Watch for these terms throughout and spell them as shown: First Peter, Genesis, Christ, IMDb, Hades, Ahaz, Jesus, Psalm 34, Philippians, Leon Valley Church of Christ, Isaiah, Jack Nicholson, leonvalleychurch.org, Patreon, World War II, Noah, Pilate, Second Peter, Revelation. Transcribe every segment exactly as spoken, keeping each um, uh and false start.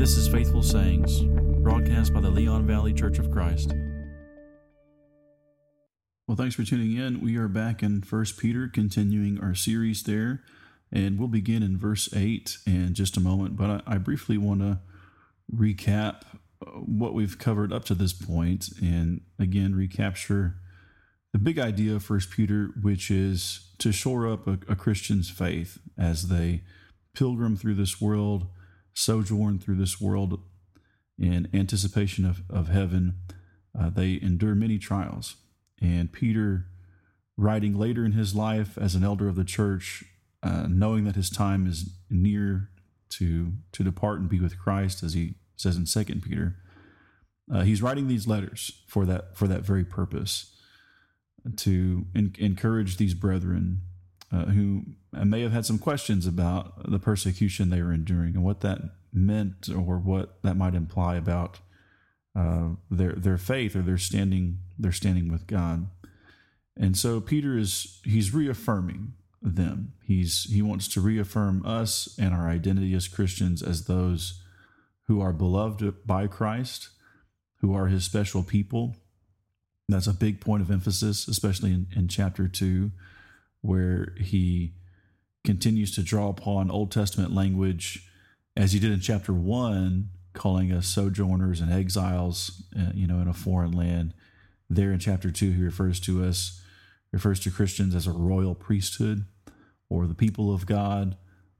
This is Faithful Sayings, broadcast by the Leon Valley Church of Christ. Well, thanks for tuning in. We are back in First Peter, continuing our series there, and we'll begin in verse eight in just a moment, but I, I briefly want to recap what we've covered up to this point, and again, recapture the big idea of First Peter, which is to shore up a, a Christian's faith as they pilgrim through this world, sojourn through this world in anticipation of, of heaven. Uh, they endure many trials. And Peter, writing later in his life as an elder of the church, uh, knowing that his time is near to, to depart and be with Christ, as he says in Second Peter, uh, he's writing these letters for that, for that very purpose, to en- encourage these brethren uh, who may have had some questions about the persecution they were enduring and what that meant or what that might imply about uh, their their faith or their standing their standing with God. And so Peter is he's reaffirming them. He's he wants to reaffirm us and our identity as Christians as those who are beloved by Christ, who are his special people. That's a big point of emphasis, especially in, in chapter two, where he continues to draw upon Old Testament language, as he did in chapter one, calling us sojourners and exiles, uh, you know, in a foreign land. There in chapter two, he refers to us, refers to Christians as a royal priesthood, or the people of God,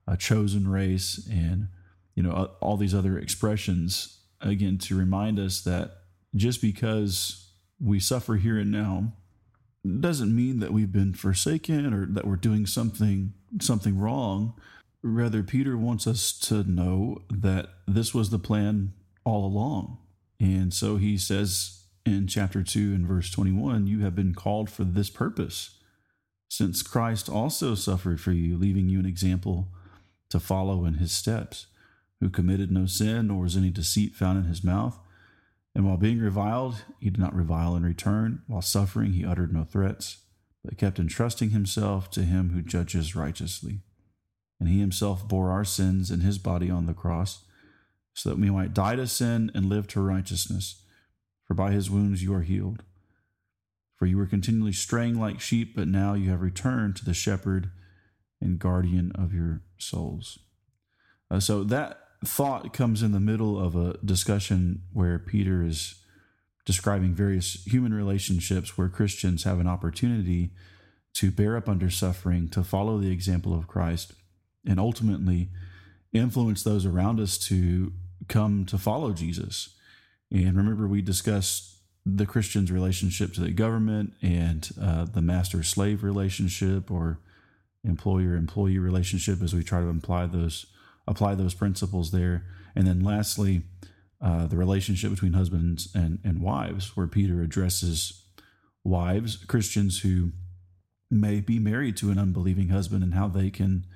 a chosen race, and you know all these other expressions. Again, to remind us that just because we suffer here and now, it doesn't mean that we've been forsaken or that we're doing something something wrong. Rather, Peter wants us to know that this was the plan all along. And so he says in chapter two and verse twenty-one, "You have been called for this purpose, since Christ also suffered for you, leaving you an example to follow in his steps, who committed no sin, nor was any deceit found in his mouth. And while being reviled, he did not revile in return. While suffering, he uttered no threats, but kept entrusting himself to him who judges righteously. And he himself bore our sins in his body on the cross, so that we might die to sin and live to righteousness. For by his wounds you are healed. For you were continually straying like sheep, but now you have returned to the shepherd and guardian of your souls." Uh, so that thought comes in the middle of a discussion where Peter is describing various human relationships where Christians have an opportunity to bear up under suffering, to follow the example of Christ, and ultimately influence those around us to come to follow Jesus. And remember, we discussed the Christian's relationship to the government and uh, the master-slave relationship or employer-employee relationship as we try to imply those apply those principles there. And then lastly, uh, the relationship between husbands and, and wives, where Peter addresses wives, Christians who may be married to an unbelieving husband, and how they can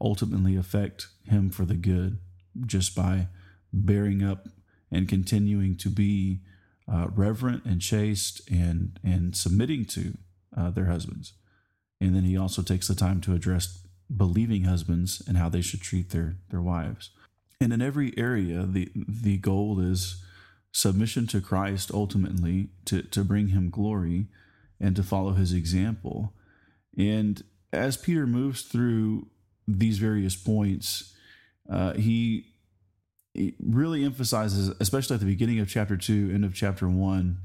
ultimately affect him for the good just by bearing up and continuing to be uh, reverent and chaste and, and submitting to uh, their husbands. And then he also takes the time to address believing husbands and how they should treat their, their wives. And in every area, the the goal is submission to Christ, ultimately, to, to bring him glory and to follow his example. And as Peter moves through these various points, uh, he, he really emphasizes, especially at the beginning of chapter two, end of chapter one,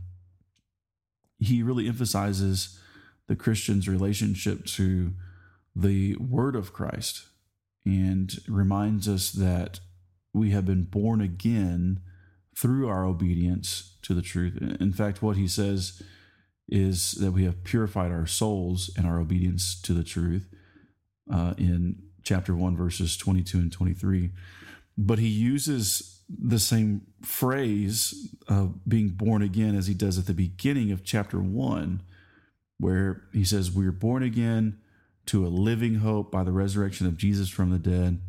he really emphasizes the Christian's relationship to the word of Christ, and reminds us that we have been born again through our obedience to the truth. In fact, what he says is that we have purified our souls in our obedience to the truth uh, in chapter one, verses twenty-two and twenty-three. But he uses the same phrase of being born again as he does at the beginning of chapter one, where he says, "We're born again to a living hope by the resurrection of Jesus from the dead."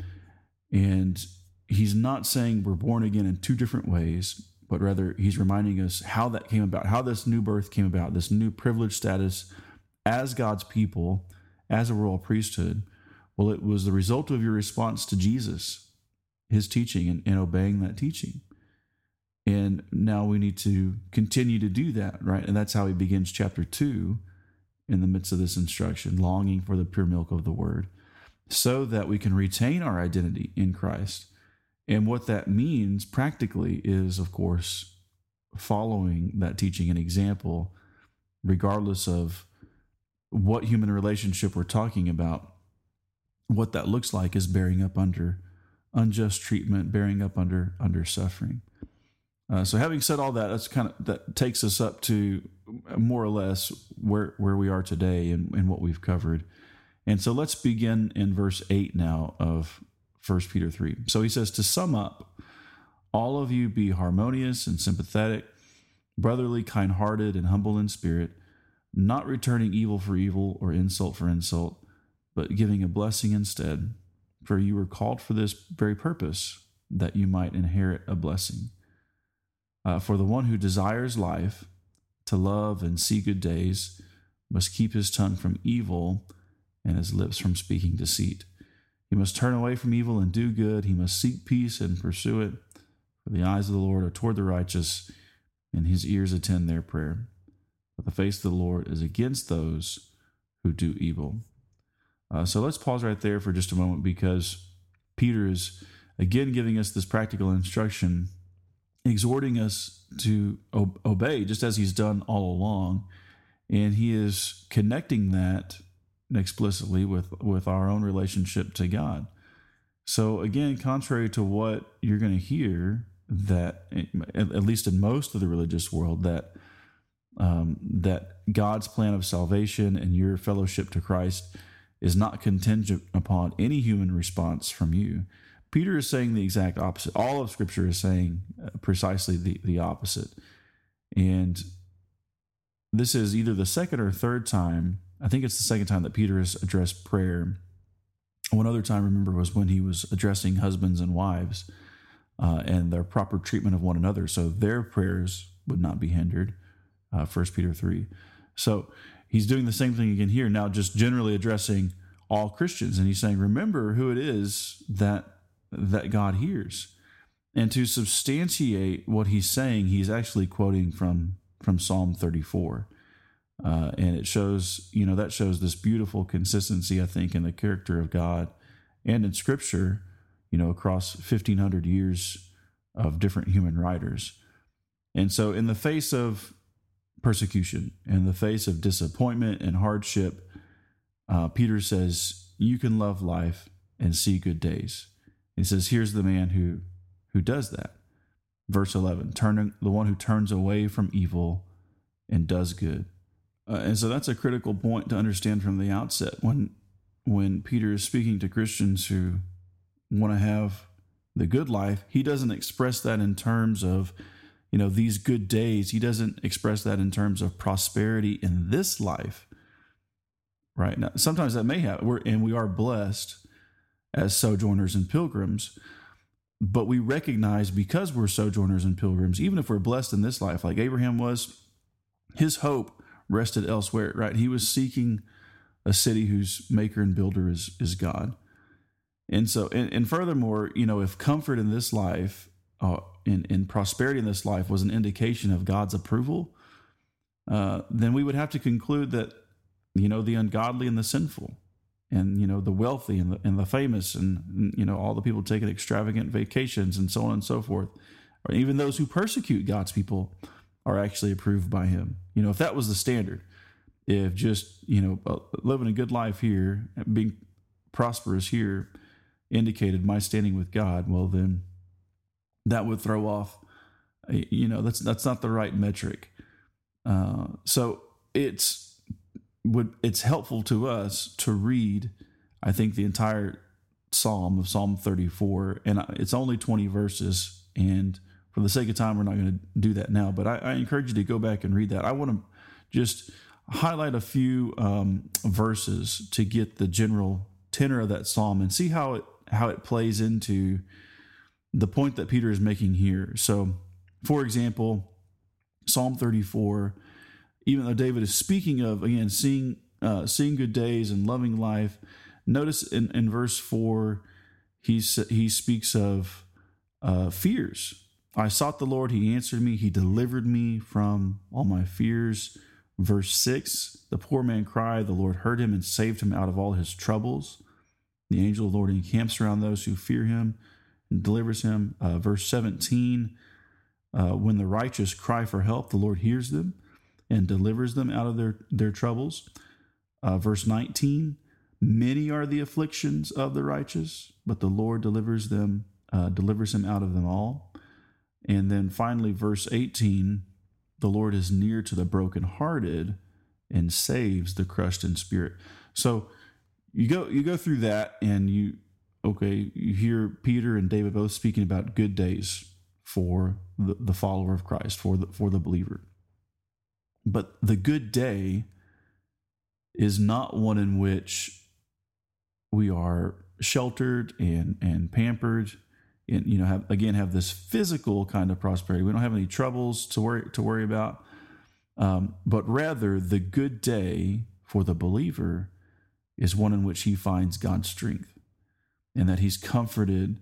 And he's not saying we're born again in two different ways, but rather he's reminding us how that came about, how this new birth came about, this new privileged status as God's people, as a royal priesthood. Well, it was the result of your response to Jesus, his teaching and, and obeying that teaching. And now we need to continue to do that, right? And that's how he begins chapter two in the midst of this instruction, longing for the pure milk of the word, so that we can retain our identity in Christ. And what that means practically is, of course, following that teaching and example, regardless of what human relationship we're talking about. What that looks like is bearing up under unjust treatment, bearing up under under suffering. Uh, so, having said all that, that's kind of that takes us up to more or less where where we are today and, and what we've covered. And so, let's begin in verse eight now of First Peter three. So he says, to sum up, all of you be harmonious and sympathetic, brotherly, kind-hearted, and humble in spirit, not returning evil for evil or insult for insult, but giving a blessing instead. For you were called for this very purpose, that you might inherit a blessing. Uh, for the one who desires life, to love and see good days, must keep his tongue from evil and his lips from speaking deceit. He must turn away from evil and do good. He must seek peace and pursue it. For the eyes of the Lord are toward the righteous, and his ears attend their prayer. But the face of the Lord is against those who do evil. Uh, so let's pause right there for just a moment, because Peter is again giving us this practical instruction, exhorting us to obey, just as he's done all along. And he is connecting that explicitly with, with our own relationship to God. So again, contrary to what you're going to hear, that at least in most of the religious world, that um, that God's plan of salvation and your fellowship to Christ is not contingent upon any human response from you. Peter is saying the exact opposite. All of Scripture is saying precisely the, the opposite. And this is either the second or third time, I think it's the second time that Peter has addressed prayer. One other time, remember, was when he was addressing husbands and wives uh, and their proper treatment of one another, so their prayers would not be hindered, uh, First Peter three. So he's doing the same thing again here, now just generally addressing all Christians. And he's saying, remember who it is that that God hears. And to substantiate what he's saying, he's actually quoting from, from Psalm thirty-four. Uh, and it shows, you know, that shows this beautiful consistency, I think, in the character of God and in Scripture, you know, across fifteen hundred years of different human writers. And so in the face of persecution, in the face of disappointment and hardship, uh, Peter says, you can love life and see good days. He says, here's the man who, who does that. Verse eleven, turning, the one who turns away from evil and does good. Uh, and so that's a critical point to understand from the outset. When when Peter is speaking to Christians who want to have the good life, he doesn't express that in terms of, you know, these good days. He doesn't express that in terms of prosperity in this life, right? Now, sometimes that may happen, we're, and we are blessed as sojourners and pilgrims, but we recognize, because we're sojourners and pilgrims, even if we're blessed in this life, like Abraham was, his hope rested elsewhere, right? He was seeking a city whose maker and builder is, is God. And so, and, and furthermore, you know, if comfort in this life uh, and, and prosperity in this life was an indication of God's approval, uh, then we would have to conclude that, you know, the ungodly and the sinful and, you know, the wealthy and the, and the famous and, you know, all the people taking extravagant vacations and so on and so forth, or even those who persecute God's people, are actually approved by him. You know, if that was the standard, if just, you know, living a good life here, being prosperous here, indicated my standing with God, well, then that would throw off, you know, that's that's not the right metric. Uh, so it's would it's helpful to us to read, I think, the entire Psalm of Psalm thirty-four, and it's only twenty verses, and for the sake of time, we're not going to do that now, but I, I encourage you to go back and read that. I want to just highlight a few um, verses to get the general tenor of that psalm and see how it how it plays into the point that Peter is making here. So, for example, Psalm thirty-four, even though David is speaking of, again, seeing, uh, seeing good days and loving life, notice in, in verse four, he he speaks of uh, fears. I sought the Lord, he answered me, he delivered me from all my fears. Verse six, the poor man cried, the Lord heard him and saved him out of all his troubles. The angel of the Lord encamps around those who fear him and delivers him. Uh, verse seventeen, uh, when the righteous cry for help, the Lord hears them and delivers them out of their, their troubles. Uh, verse nineteen, many are the afflictions of the righteous, but the Lord delivers them, uh, delivers him out of them all. And then finally, verse eighteen, the Lord is near to the brokenhearted and saves the crushed in spirit. So you go you go through that and you, okay, you hear Peter and David both speaking about good days for the, the follower of Christ, for the, for the believer. But the good day is not one in which we are sheltered and, and pampered and, you know, have, again, have this physical kind of prosperity. We don't have any troubles to worry to worry about, um, but rather the good day for the believer is one in which he finds God's strength and that he's comforted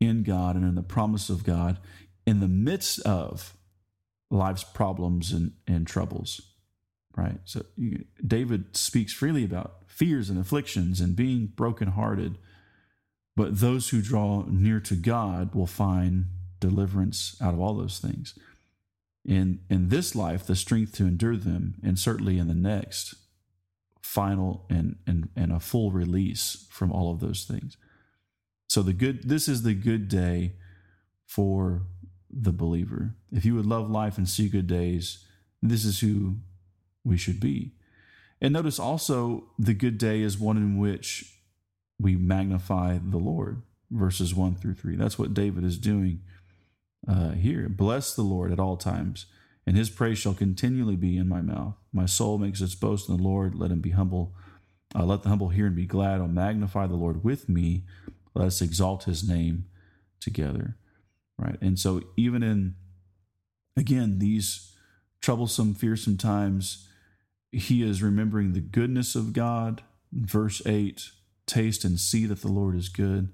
in God and in the promise of God in the midst of life's problems and, and troubles, right? So you, David speaks freely about fears and afflictions and being brokenhearted, but those who draw near to God will find deliverance out of all those things. In, in this life, the strength to endure them, and certainly in the next, final and, and, and a full release from all of those things. So the good, this is the good day for the believer. If you would love life and see good days, this is who we should be. And notice also the good day is one in which we magnify the Lord, verses one through three. That's what David is doing uh, here. Bless the Lord at all times, and his praise shall continually be in my mouth. My soul makes its boast in the Lord. Let him be humble. Uh, let the humble hear and be glad. I'll magnify the Lord with me. Let us exalt his name together. Right. And so even in, again, these troublesome, fearsome times, he is remembering the goodness of God. Verse eight, taste and see that the Lord is good.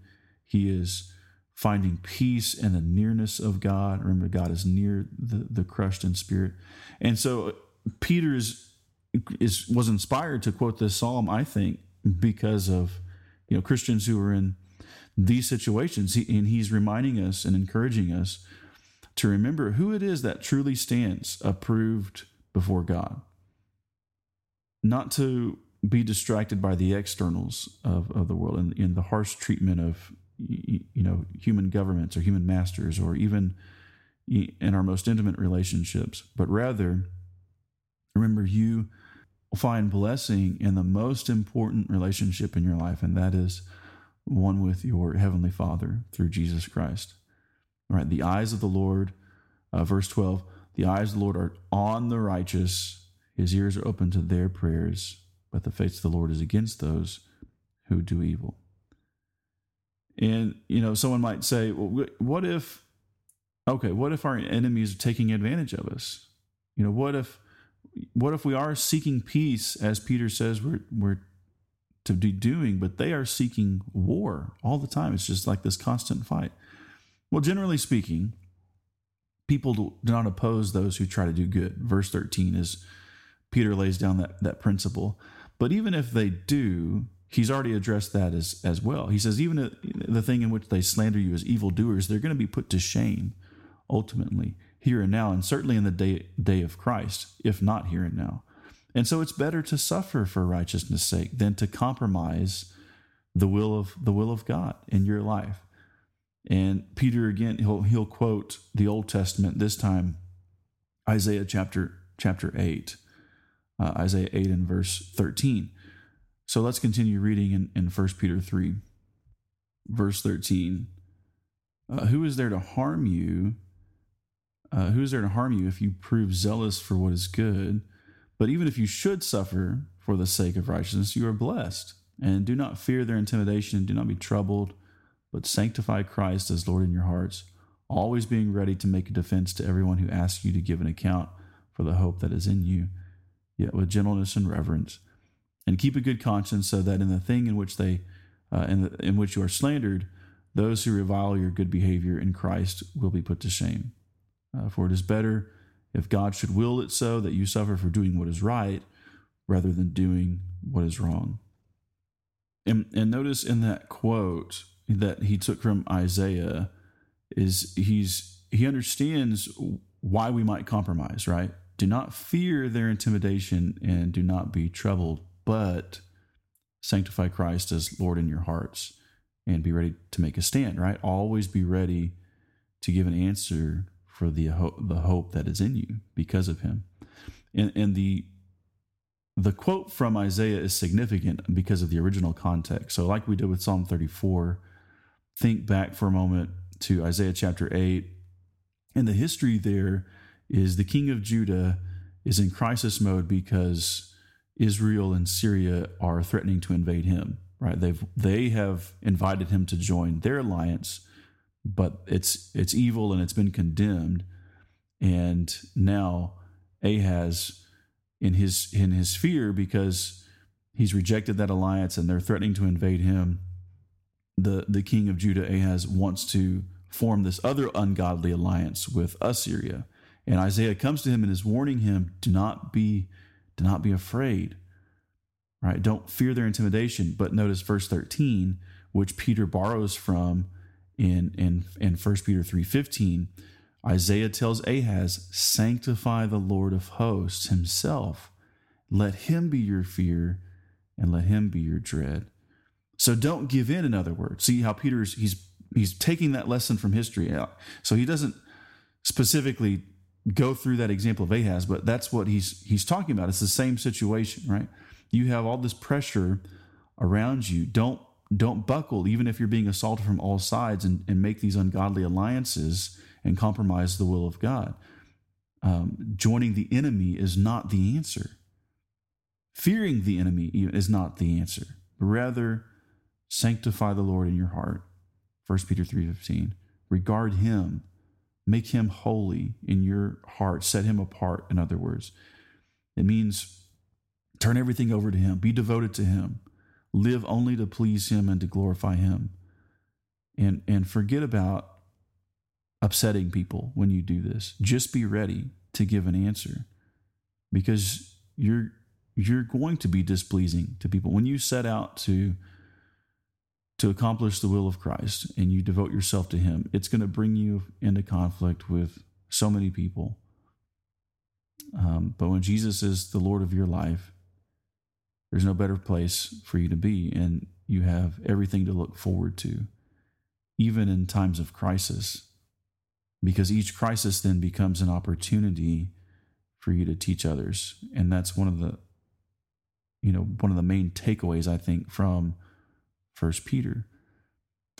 He is finding peace in the nearness of God. Remember, God is near the, the crushed in spirit. And so Peter is, is, was inspired to quote this psalm, I think, because of, you know, Christians who are in these situations, he, and he's reminding us and encouraging us to remember who it is that truly stands approved before God, not to be distracted by the externals of, of the world and, and the harsh treatment of, you know, human governments or human masters, or even in our most intimate relationships, but rather remember you will find blessing in the most important relationship in your life, and that is one with your heavenly Father through Jesus Christ. All right, the eyes of the Lord, uh, verse twelve, the eyes of the Lord are on the righteous, his ears are open to their prayers, but the face of the Lord is against those who do evil. And, you know, someone might say, well, what if, okay, what if our enemies are taking advantage of us? You know, what if, what if we are seeking peace, as Peter says, we're, we're, to be doing, but they are seeking war all the time. It's just like this constant fight. Well, generally speaking, people do not oppose those who try to do good. Verse thirteen is Peter lays down that, that principle. But even if they do, he's already addressed that as, as well. He says, even the thing in which they slander you as evildoers, they're going to be put to shame ultimately here and now, and certainly in the day, day of Christ, if not here and now. And so it's better to suffer for righteousness' sake than to compromise the will of the will of God in your life. And Peter again, he'll he'll quote the Old Testament this time, Isaiah chapter chapter eight, uh, Isaiah eight and verse thirteen. So let's continue reading in, in First Peter three, verse thirteen. Uh, who is there to harm you? Uh, who is there to harm you if you prove zealous for what is good? But even if you should suffer for the sake of righteousness, you are blessed. And do not fear their intimidation, do not be troubled, but sanctify Christ as Lord in your hearts, always being ready to make a defense to everyone who asks you to give an account for the hope that is in you, yet with gentleness and reverence. And keep a good conscience, so that in the thing in which they, uh, in, the, in which you are slandered, Those who revile your good behavior in Christ will be put to shame. Uh, for it is better, if God should will it so, that you suffer for doing what is right rather than doing what is wrong. And, and notice in that quote that he took from Isaiah is he's he understands why we might compromise, right? Do not fear their intimidation and do not be troubled, but sanctify Christ as Lord in your hearts and be ready to make a stand, right? Always be ready to give an answer for the hope, the hope that is in you because of him. And, and the the quote from Isaiah is significant because of the original context. So like we did with Psalm thirty-four, think back for a moment to Isaiah chapter eight. And the history there is the king of Judah is in crisis mode because Israel and Syria are threatening to invade him, right? They've, they have invited him to join their alliance, but it's it's evil and it's been condemned. And now Ahaz, in his in his fear because he's rejected that alliance and they're threatening to invade him, the, the king of Judah, Ahaz, wants to form this other ungodly alliance with Assyria. And Isaiah comes to him and is warning him, do not be do not be afraid, right? Don't fear their intimidation. But notice verse thirteen, which Peter borrows from in in, in First Peter three fifteen. Isaiah tells Ahaz, sanctify the Lord of hosts himself. Let him be your fear and let him be your dread. So don't give in, in other words. See how Peter's he's he's taking that lesson from history out. So he doesn't specifically go through that example of Ahaz, but that's what he's he's talking about. It's the same situation, right? You have all this pressure around you. Don't don't buckle, even if you're being assaulted from all sides, and, and make these ungodly alliances and compromise the will of God. Um, joining the enemy is not the answer. Fearing the enemy even is not the answer. Rather, sanctify the Lord in your heart. First Peter three fifteen. Regard him. Make him holy in your heart. Set him apart, in other words. It means turn everything over to him. Be devoted to him. Live only to please him and to glorify him. And, and forget about upsetting people when you do this. Just be ready to give an answer because you're, you're going to be displeasing to people. When you set out to... to accomplish the will of Christ and you devote yourself to him, it's going to bring you into conflict with so many people. Um, but when Jesus is the Lord of your life, there's no better place for you to be, and you have everything to look forward to, even in times of crisis, because each crisis then becomes an opportunity for you to teach others. And that's one of the, you know, one of the main takeaways, I think, from First Peter.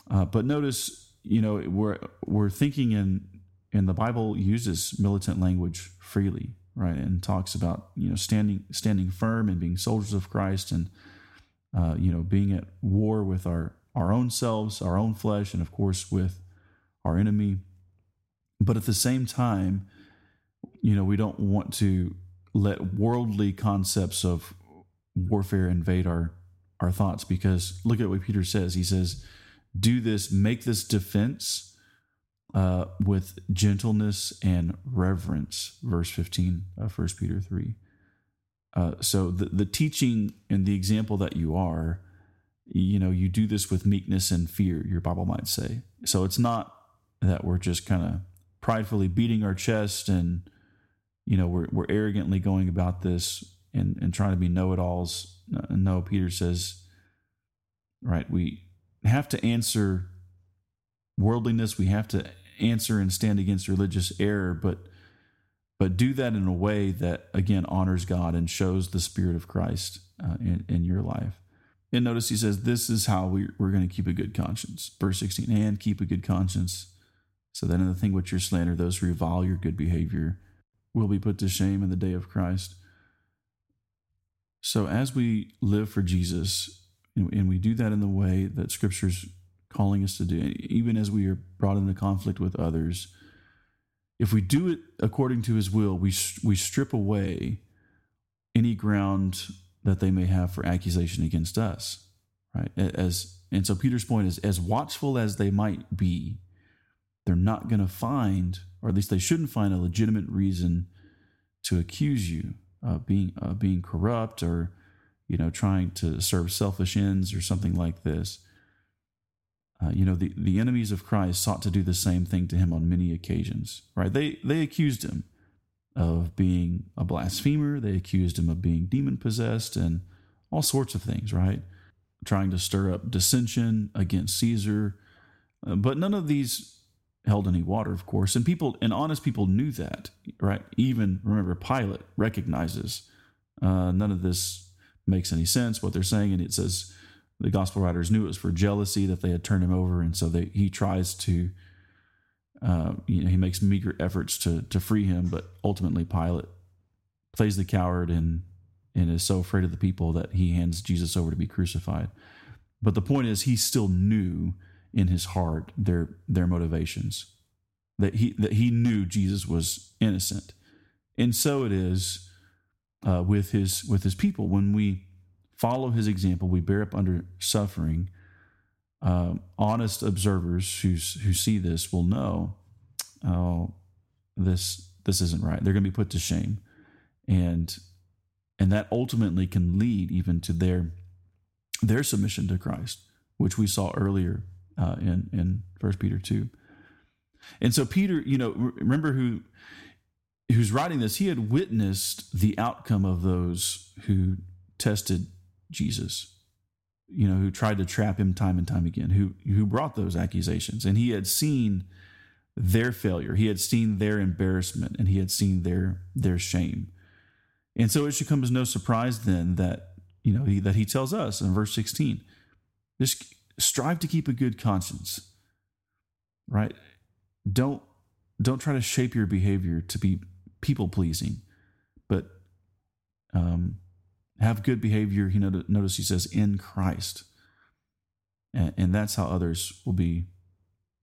Uh, but notice, you know, we're we're thinking in and the Bible uses militant language freely, right? And talks about, you know, standing standing firm and being soldiers of Christ, and uh, you know, being at war with our our own selves, our own flesh, and of course with our enemy. But at the same time, you know, we don't want to let worldly concepts of warfare invade our our thoughts, because look at what Peter says. He says, do this, make this defense uh, with gentleness and reverence, verse fifteen of First Peter three. Uh, so the, the teaching and the example that you are, you know, you do this with meekness and fear, your Bible might say. So it's not that we're just kind of pridefully beating our chest and, you know, we're, we're arrogantly going about this and, and trying to be know-it-alls. No, Peter says, right, we have to answer worldliness. We have to answer and stand against religious error, but but do that in a way that, again, honors God and shows the Spirit of Christ uh, in, in your life. And notice he says, this is how we, we're going to keep a good conscience. Verse sixteen, and keep a good conscience, so that in the thing which you slander, those who revile your good behavior will be put to shame in the day of Christ. So as we live for Jesus, and we do that in the way that Scripture's calling us to do, even as we are brought into conflict with others, if we do it according to his will, we we strip away any ground that they may have for accusation against us, right? As And so Peter's point is, as watchful as they might be, they're not going to find, or at least they shouldn't find, a legitimate reason to accuse you of being, of being corrupt or, you know, trying to serve selfish ends or something like this. Uh, you know, the, the enemies of Christ sought to do the same thing to him on many occasions, right? They they accused him of being a blasphemer. They accused him of being demon-possessed and all sorts of things, right? Trying to stir up dissension against Caesar. Uh, but none of these held any water, of course. And people, and honest people knew that, right? Even, remember, Pilate recognizes uh, none of this makes any sense, what they're saying, and it says, the gospel writers knew it was for jealousy that they had turned him over, and so they, he tries to, uh, you know, he makes meager efforts to to free him, but ultimately Pilate plays the coward and and is so afraid of the people that he hands Jesus over to be crucified. But the point is, he still knew in his heart their their motivations, that he that he knew Jesus was innocent, and so it is uh, with his with his people when we follow his example. We bear up under suffering. Uh, honest observers who who see this will know, oh, this this isn't right. They're going to be put to shame, and and that ultimately can lead even to their their submission to Christ, which we saw earlier uh, in in First Peter two. And so Peter, you know, remember who who's writing this. He had witnessed the outcome of those who tested Jesus, you know, who tried to trap him time and time again, who who brought those accusations. And he had seen their failure. He had seen their embarrassment, and he had seen their their shame. And so it should come as no surprise then that, you know, he, that he tells us in verse sixteen, just strive to keep a good conscience, right? Don't, don't try to shape your behavior to be people-pleasing, but um. have good behavior. He notice he says in Christ, and, and that's how others will be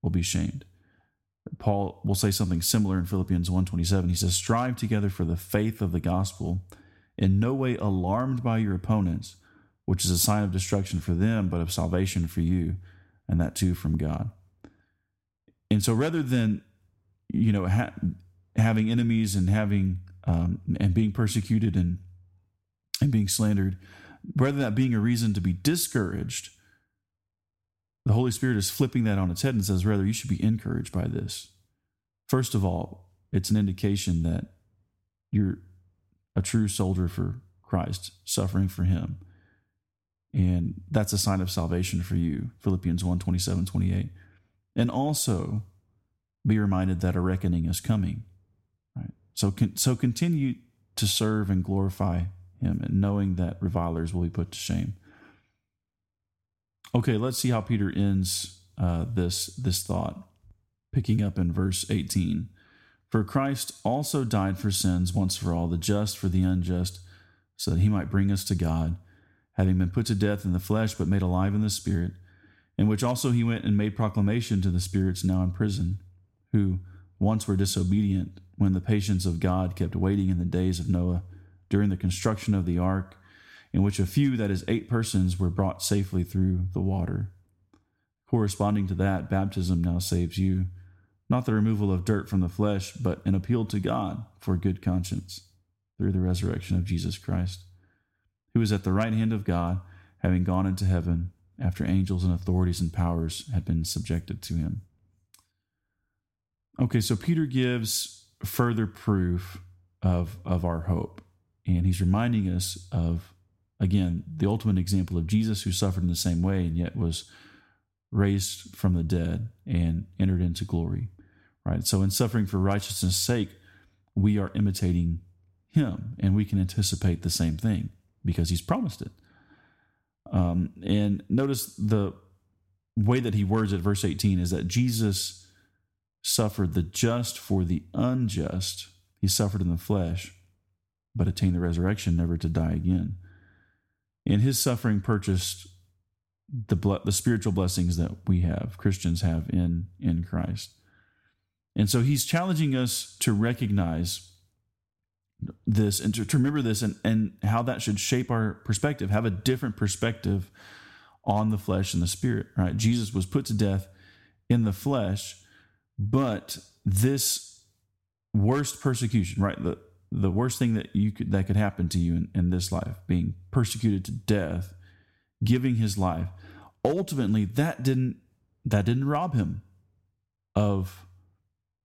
will be shamed. Paul will say something similar in Philippians one twenty-seven. He says, "Strive together for the faith of the gospel, in no way alarmed by your opponents, which is a sign of destruction for them, but of salvation for you, and that too from God." And so, rather than you know ha- having enemies and having um, and being persecuted and and being slandered, rather than that being a reason to be discouraged, the Holy Spirit is flipping that on its head and says, rather, you should be encouraged by this. First of all, it's an indication that you're a true soldier for Christ, suffering for him. And that's a sign of salvation for you, Philippians one, twenty-seven, twenty-eight. And also be reminded that a reckoning is coming. Right? So, con- so continue to serve and glorify him, and knowing that revilers will be put to shame. Okay, let's see how Peter ends uh, this, this thought, picking up in verse eighteen. For Christ also died for sins once for all, the just for the unjust, so that he might bring us to God, having been put to death in the flesh, but made alive in the Spirit, in which also he went and made proclamation to the spirits now in prison, who once were disobedient, when the patience of God kept waiting in the days of Noah, during the construction of the ark, in which a few, that is eight persons, were brought safely through the water. Corresponding to that, baptism now saves you, not the removal of dirt from the flesh, but an appeal to God for good conscience through the resurrection of Jesus Christ, who is at the right hand of God, having gone into heaven after angels and authorities and powers had been subjected to him. Okay, so Peter gives further proof of, of our hope. And he's reminding us of, again, the ultimate example of Jesus, who suffered in the same way and yet was raised from the dead and entered into glory, right? So in suffering for righteousness' sake, we are imitating him, and we can anticipate the same thing because he's promised it. Um, and notice the way that he words it, verse eighteen, is that Jesus suffered the just for the unjust. He suffered in the flesh, but attained the resurrection, never to die again. And his suffering purchased the ble- the spiritual blessings that we have, Christians have in, in Christ. And so he's challenging us to recognize this and to, to remember this, and, and how that should shape our perspective, have a different perspective on the flesh and the spirit, right? Jesus was put to death in the flesh, but this worst persecution, right? The the worst thing that you could that could happen to you in, in this life, being persecuted to death, giving his life, ultimately that didn't that didn't rob him of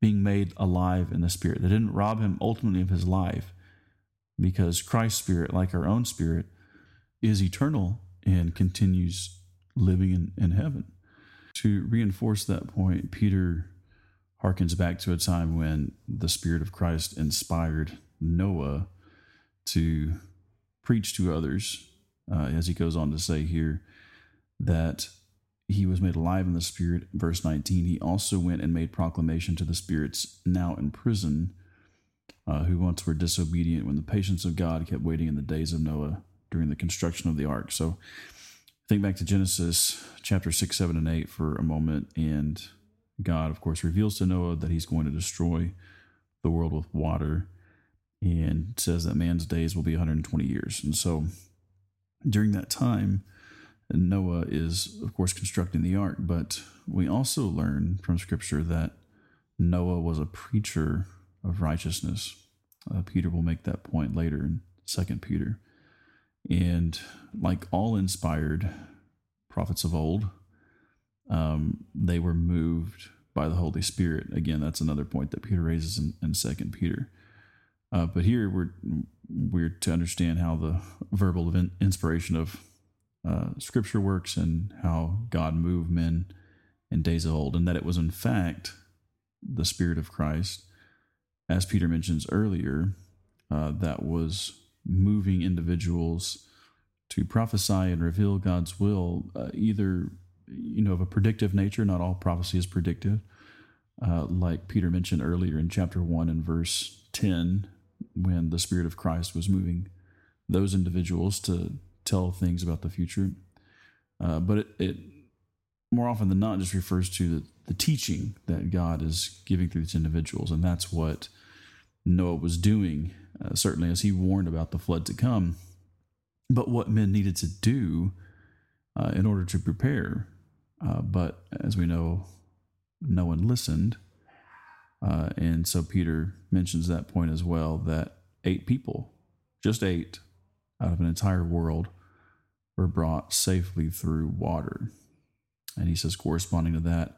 being made alive in the spirit. That didn't rob him ultimately of his life, because Christ's spirit, like our own spirit, is eternal and continues living in, in heaven. To reinforce that point, Peter harkens back to a time when the Spirit of Christ inspired Noah to preach to others, uh, as he goes on to say here, that he was made alive in the Spirit. Verse nineteen, he also went and made proclamation to the spirits now in prison, uh, who once were disobedient when the patience of God kept waiting in the days of Noah during the construction of the ark. So think back to Genesis chapter six, seven, and eight for a moment, and God, of course, reveals to Noah that he's going to destroy the world with water and says that man's days will be one hundred twenty years. And so during that time, Noah is, of course, constructing the ark, but we also learn from Scripture that Noah was a preacher of righteousness. Uh, Peter will make that point later in Second Peter. And like all inspired prophets of old, um, they were moved by the Holy Spirit. Again, that's another point that Peter raises in, in Second Peter. Uh, but here we're we're to understand how the verbal inspiration of uh, Scripture works and how God moved men in days of old, and that it was in fact the Spirit of Christ, as Peter mentions earlier, uh, that was moving individuals to prophesy and reveal God's will, uh, either, you know, of a predictive nature. Not all prophecy is predictive. Uh, like Peter mentioned earlier in chapter one and verse ten, when the Spirit of Christ was moving those individuals to tell things about the future. Uh, but it, it more often than not just refers to the, the teaching that God is giving through these individuals. And that's what Noah was doing, Uh, certainly as he warned about the flood to come, but what men needed to do uh, in order to prepare. Uh, but as we know, no one listened. Uh, and so Peter mentions that point as well, that eight people, just eight out of an entire world, were brought safely through water. And he says, corresponding to that,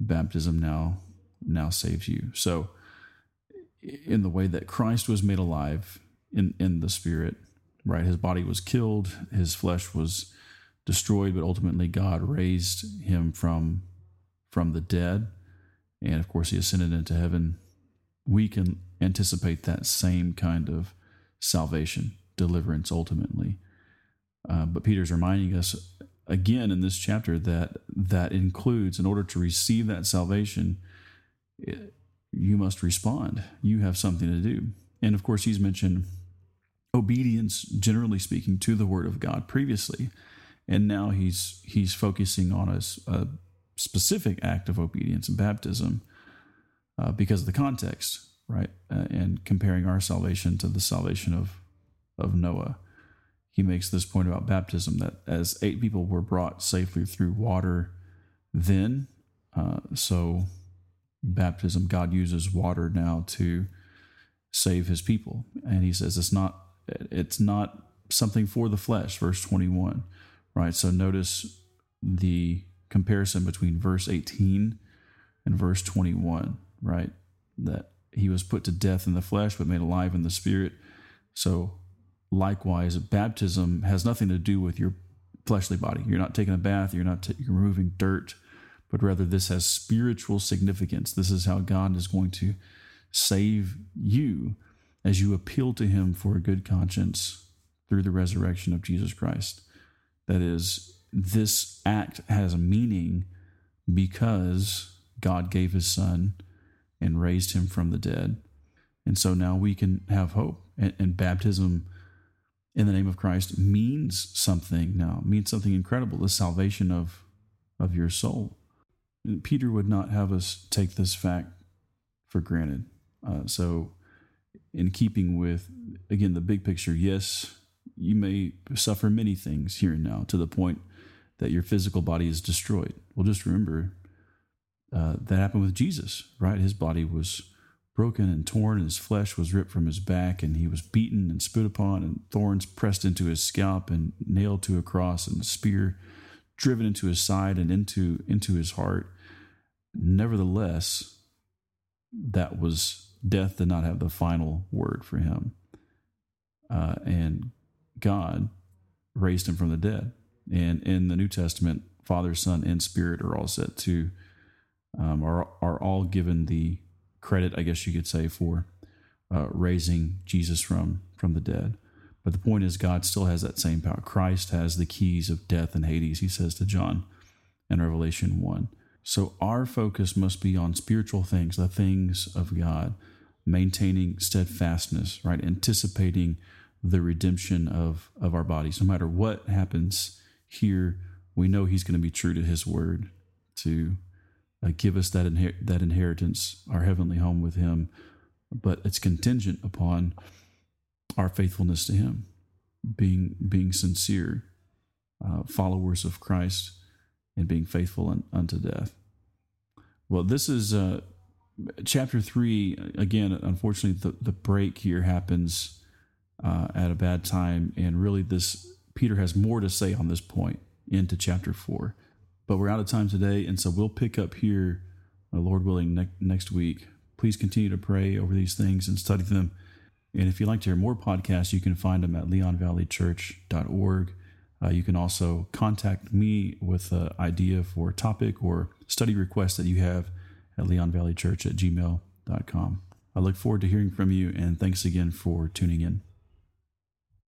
baptism now, now saves you. So, in the way that Christ was made alive in, in the Spirit, right? His body was killed, his flesh was destroyed, but ultimately God raised him from, from the dead. And of course, he ascended into heaven. We can anticipate that same kind of salvation, deliverance ultimately. Uh, but Peter's reminding us again in this chapter that that includes, in order to receive that salvation, it, you must respond. You have something to do. And of course, he's mentioned obedience, generally speaking, to the word of God previously. And now he's he's focusing on a, a specific act of obedience and baptism uh, because of the context, right? Uh, and comparing our salvation to the salvation of, of Noah. He makes this point about baptism, that as eight people were brought safely through water then, uh, so... baptism, God uses water now to save his people. And he says it's not it's not something for the flesh, verse twenty-one, right? So notice the comparison between verse eighteen and verse twenty-one, right? That he was put to death in the flesh but made alive in the spirit. So likewise, baptism has nothing to do with your fleshly body. You're not taking a bath, you're not t- you're removing dirt, but rather this has spiritual significance. This is how God is going to save you as you appeal to him for a good conscience through the resurrection of Jesus Christ. That is, this act has meaning because God gave his son and raised him from the dead. And so now we can have hope. And, and baptism in the name of Christ means something now, it means something incredible, the salvation of, of your soul. Peter would not have us take this fact for granted. Uh, so in keeping with, again, the big picture, yes, you may suffer many things here and now to the point that your physical body is destroyed. Well, just remember uh, that happened with Jesus, right? His body was broken and torn, and his flesh was ripped from his back, and he was beaten and spit upon, and thorns pressed into his scalp and nailed to a cross, and a spear driven into his side and into, into his heart. Nevertheless, that was death did not have the final word for him. Uh, and God raised him from the dead. And in the New Testament, Father, Son, and Spirit are all set to, um, are, are all given the credit, I guess you could say, for uh, raising Jesus from, from the dead. But the point is, God still has that same power. Christ has the keys of death and Hades, he says to John in Revelation one. So our focus must be on spiritual things, the things of God, maintaining steadfastness, right? Anticipating the redemption of, of our bodies. No matter what happens here, we know he's going to be true to his word to uh, give us that inher- that inheritance, our heavenly home with him. But it's contingent upon our faithfulness to him, being being sincere uh, followers of Christ and being faithful un- unto death. Well, this is uh, chapter three. Again, unfortunately, the, the break here happens uh, at a bad time. And really, this Peter has more to say on this point into chapter four. But we're out of time today, and so we'll pick up here, uh, Lord willing, ne- next week. Please continue to pray over these things and study them. And if you'd like to hear more podcasts, you can find them at leon valley church dot org. Uh, you can also contact me with an idea for a topic or study request that you have at leon valley church at gmail dot com. I look forward to hearing from you, and thanks again for tuning in.